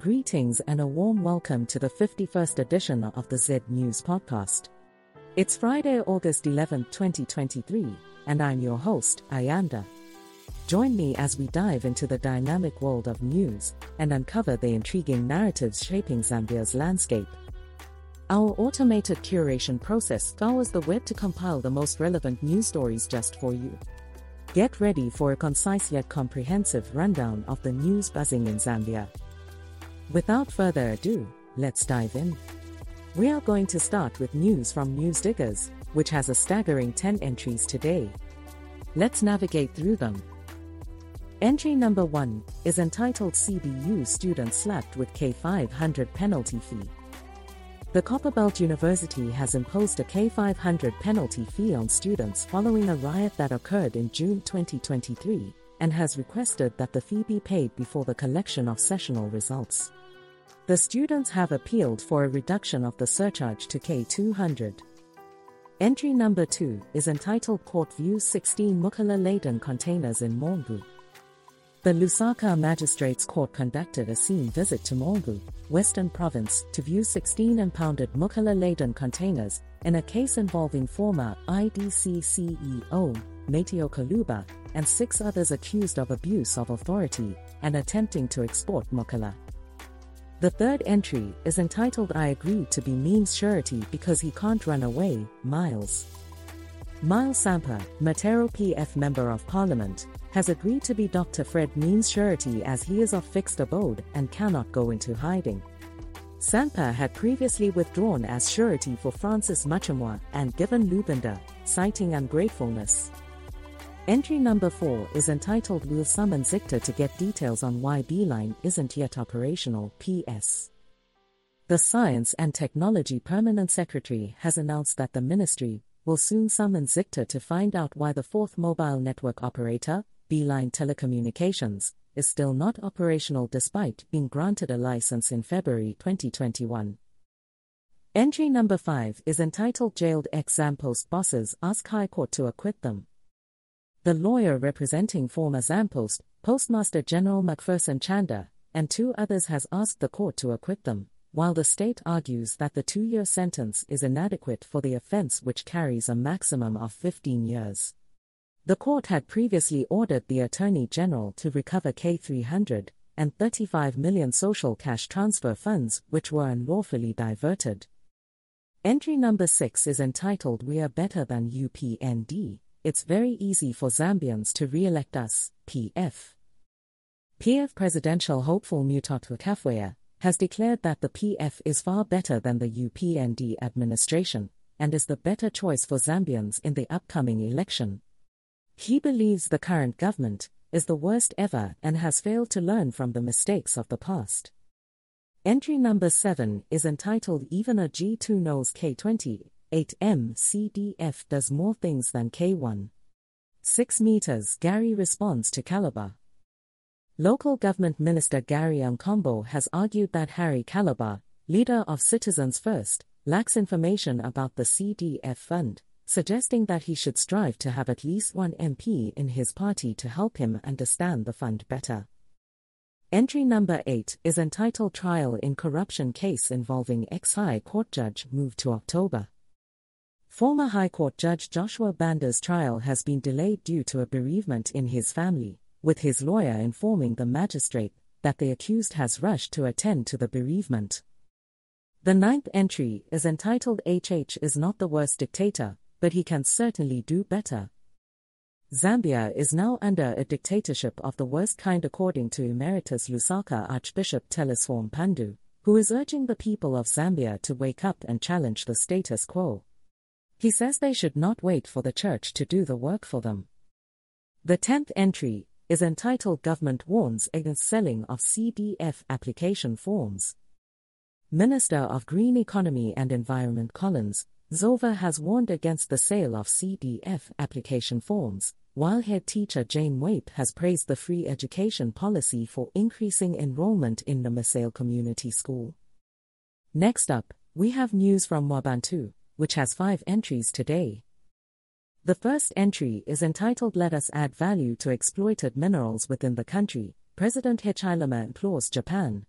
Greetings and a warm welcome to the 51st edition of the Z News Podcast. It's Friday, August 11, 2023, and I'm your host, Ayanda. Join me as we dive into the dynamic world of news and uncover the intriguing narratives shaping Zambia's landscape. Our automated curation process scours the web to compile the most relevant news stories just for you. Get ready for a concise yet comprehensive rundown of the news buzzing in Zambia. Without further ado, let's dive in. We are going to start with news from News Diggers, which has a staggering 10 entries today. Let's navigate through them. Entry number 1 is entitled CBU Student Slapped with K500 Penalty Fee. The Copperbelt University has imposed a K500 penalty fee on students following a riot that occurred in June 2023, and has requested that the fee be paid before the collection of sessional results. The students have appealed for a reduction of the surcharge to K200. Entry number 2 is entitled Court Views 16 Mukula Laden Containers in Maungu. The Lusaka Magistrates Court conducted a scene visit to Maungu, Western Province, to view 16 impounded Mukula Laden containers in a case involving former IDC CEO, Mateo Kaluba, and 6 others accused of abuse of authority and attempting to export Mukula. The third entry is entitled I Agreed to Be Means Surety Because He Can't Run Away, Miles. Miles Sampa, Matero PF Member of Parliament, has agreed to be Dr. Fred Means surety as he is of fixed abode and cannot go into hiding. Sampa had previously withdrawn as surety for Francis Muchamwa and given Lubinda, citing ungratefulness. Entry number 4 is entitled We'll Summon Zikta to Get Details on Why Beeline Isn't Yet Operational, PS. The Science and Technology Permanent Secretary has announced that the ministry will soon summon Zikta to find out why the fourth mobile network operator, Beeline Telecommunications, is still not operational despite being granted a license in February 2021. Entry number 5 is entitled Jailed ex-Zampost Bosses Ask High Court to Acquit Them. The lawyer representing former Zampost, Postmaster General McPherson Chanda, and 2 others has asked the court to acquit them, while the state argues that the 2-year sentence is inadequate for the offense, which carries a maximum of 15 years. The court had previously ordered the Attorney General to recover K300 and 35 million social cash transfer funds which were unlawfully diverted. Entry number 6 is entitled We Are Better Than UPND. It's very easy for Zambians to re-elect us, PF. PF presidential hopeful Mutatu Kafwea has declared that the PF is far better than the UPND administration and is the better choice for Zambians in the upcoming election. He believes the current government is the worst ever and has failed to learn from the mistakes of the past. Entry number 7 is entitled Even a G2 Knows K20. 8M CDF does more things than K1. 6 meters Gary responds to Calabar. Local Government Minister Gary Nkombo has argued that Harry Calabar, leader of Citizens First, lacks information about the CDF fund, suggesting that he should strive to have at least 1 MP in his party to help him understand the fund better. Entry number 8 is entitled Trial in Corruption Case Involving Ex-High Court Judge Moved to October. Former High Court Judge Joshua Bander's trial has been delayed due to a bereavement in his family, with his lawyer informing the magistrate that the accused has rushed to attend to the bereavement. The 9th entry is entitled HH is not the worst dictator, but he can certainly do better. Zambia is now under a dictatorship of the worst kind, according to Emeritus Lusaka Archbishop Telesform Pandu, who is urging the people of Zambia to wake up and challenge the status quo. He says they should not wait for the church to do the work for them. The 10th entry is entitled Government Warns Against Selling of CDF Application Forms. Minister of Green Economy and Environment Collins Zova has warned against the sale of CDF application forms, while head teacher Jane Waip has praised the free education policy for increasing enrollment in Namisale Community School. Next up, we have news from Mwabantu, which has 5 entries today. The first entry is entitled Let Us Add Value to Exploited Minerals Within the Country, President Hichilema Implores Japan.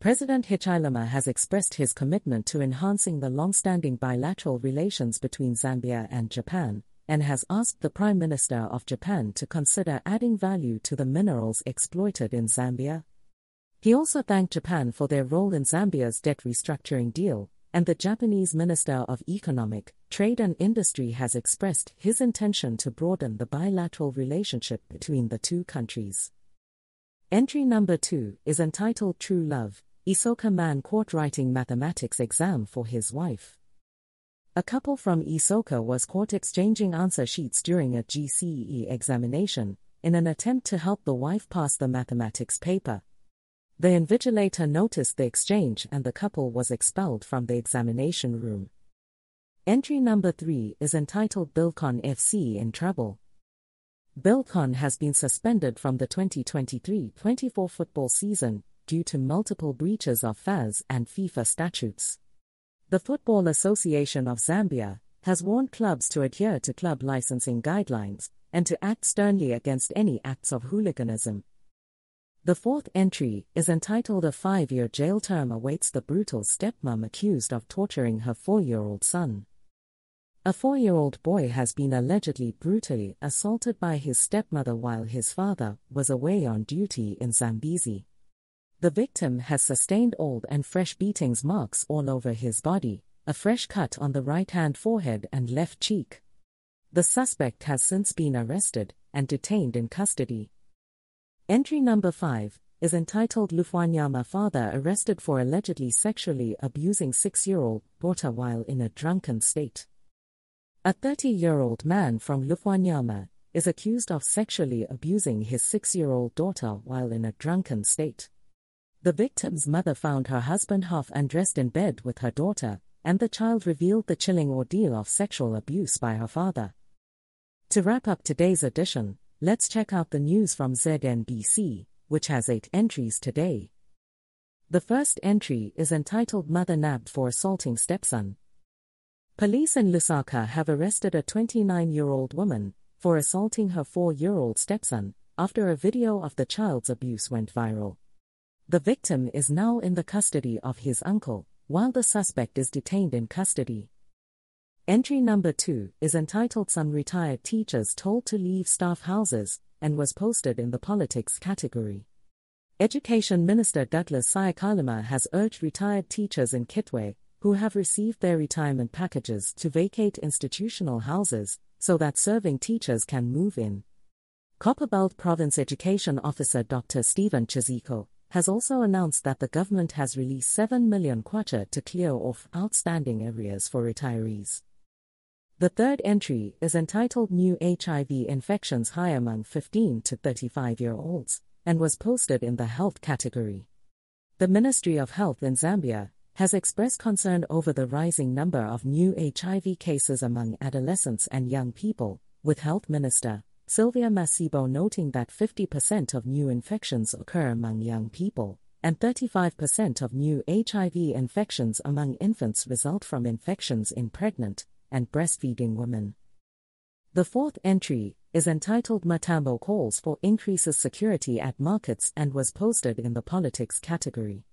President Hichilema has expressed his commitment to enhancing the long-standing bilateral relations between Zambia and Japan, and has asked the Prime Minister of Japan to consider adding value to the minerals exploited in Zambia. He also thanked Japan for their role in Zambia's debt restructuring deal, and the Japanese Minister of Economic, Trade and Industry has expressed his intention to broaden the bilateral relationship between the two countries. Entry number 2 is entitled True Love. Isoka man caught writing mathematics exam for his wife. A couple from Isoka was caught exchanging answer sheets during a GCE examination, in an attempt to help the wife pass the mathematics paper. The invigilator noticed the exchange and the couple was expelled from the examination room. Entry number 3 is entitled Bilcon FC in trouble. Bilcon has been suspended from the 2023-24 football season, due to multiple breaches of FAS and FIFA statutes. The Football Association of Zambia has warned clubs to adhere to club licensing guidelines and to act sternly against any acts of hooliganism. The fourth entry is entitled A 5-year jail term awaits the brutal stepmom accused of torturing her 4-year-old son. A 4-year-old boy has been allegedly brutally assaulted by his stepmother while his father was away on duty in Zambezi. The victim has sustained old and fresh beatings marks all over his body, a fresh cut on the right-hand forehead and left cheek. The suspect has since been arrested and detained in custody. Entry number 5 is entitled Lufwanyama father arrested for allegedly sexually abusing 6-year-old daughter while in a drunken state. A 30-year-old man from Lufwanyama is accused of sexually abusing his 6-year-old daughter while in a drunken state. The victim's mother found her husband half undressed in bed with her daughter, and the child revealed the chilling ordeal of sexual abuse by her father. To wrap up today's edition, let's check out the news from ZNBC, which has 8 entries today. The first entry is entitled Mother Nabbed for Assaulting Stepson. Police in Lusaka have arrested a 29-year-old woman for assaulting her 4-year-old stepson after a video of the child's abuse went viral. The victim is now in the custody of his uncle, while the suspect is detained in custody. Entry number 2 is entitled Some Retired Teachers Told to Leave Staff Houses, and was posted in the politics category. Education Minister Douglas Siyakalima has urged retired teachers in Kitwe, who have received their retirement packages, to vacate institutional houses, so that serving teachers can move in. Copperbelt Province Education Officer Dr. Stephen Chiziko has also announced that the government has released 7 million kwacha to clear off outstanding areas for retirees. The third entry is entitled New HIV Infections High Among 15 to 35-year-olds, and was posted in the health category. The Ministry of Health in Zambia has expressed concern over the rising number of new HIV cases among adolescents and young people, with Health Minister Sylvia Masibo noting that 50% of new infections occur among young people, and 35% of new HIV infections among infants result from infections in pregnant and breastfeeding women. The fourth entry is entitled Matambo Calls for Increases Security at Markets, and was posted in the politics category.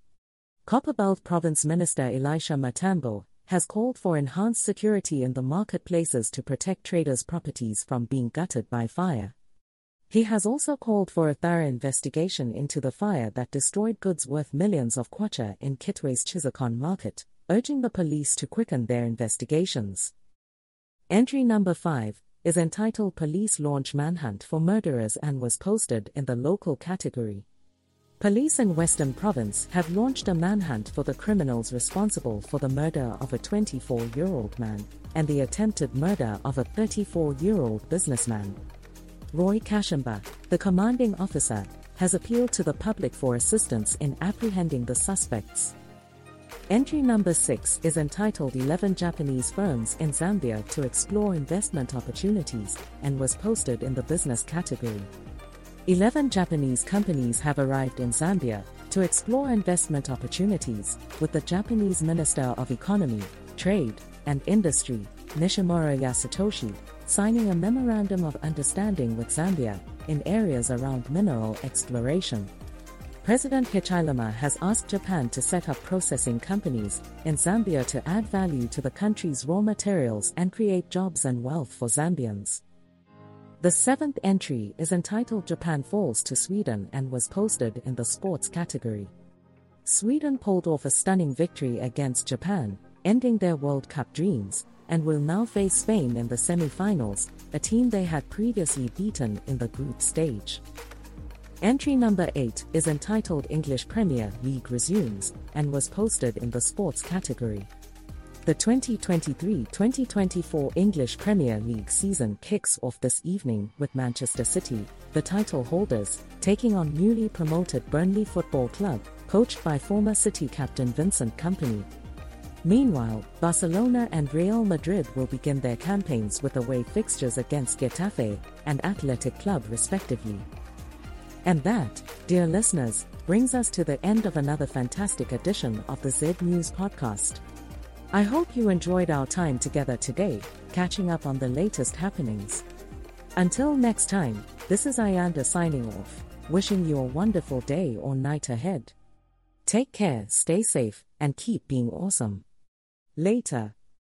Copperbelt Province Minister Elisha Matambo has called for enhanced security in the marketplaces to protect traders' properties from being gutted by fire. He has also called for a thorough investigation into the fire that destroyed goods worth millions of kwacha in Kitwe's Chisakon market, urging the police to quicken their investigations. Entry number 5 is entitled Police Launch Manhunt for Murderers, and was posted in the local category. Police in Western Province have launched a manhunt for the criminals responsible for the murder of a 24-year-old man and the attempted murder of a 34-year-old businessman. Roy Kashimba, the commanding officer, has appealed to the public for assistance in apprehending the suspects. Entry number 6 is entitled 11 Japanese firms in Zambia to explore investment opportunities, and was posted in the business category. 11 Japanese companies have arrived in Zambia to explore investment opportunities, with the Japanese Minister of Economy, Trade, and Industry, Nishimura Yasutoshi, signing a Memorandum of Understanding with Zambia in areas around mineral exploration. President Hichilema has asked Japan to set up processing companies in Zambia to add value to the country's raw materials and create jobs and wealth for Zambians. The seventh entry is entitled Japan Falls to Sweden and was posted in the sports category. Sweden pulled off a stunning victory against Japan, ending their World Cup dreams, and will now face Spain in the semi-finals, a team they had previously beaten in the group stage. Entry number 8 is entitled English Premier League Resumes and was posted in the sports category. The 2023-2024 English Premier League season kicks off this evening with Manchester City, the title holders, taking on newly promoted Burnley Football Club, coached by former City captain Vincent Kompany. Meanwhile, Barcelona and Real Madrid will begin their campaigns with away fixtures against Getafe and Athletic Club respectively. And that, dear listeners, brings us to the end of another fantastic edition of the Z News podcast. I hope you enjoyed our time together today, catching up on the latest happenings. Until next time, this is Ayanda signing off, wishing you a wonderful day or night ahead. Take care, stay safe, and keep being awesome. Later.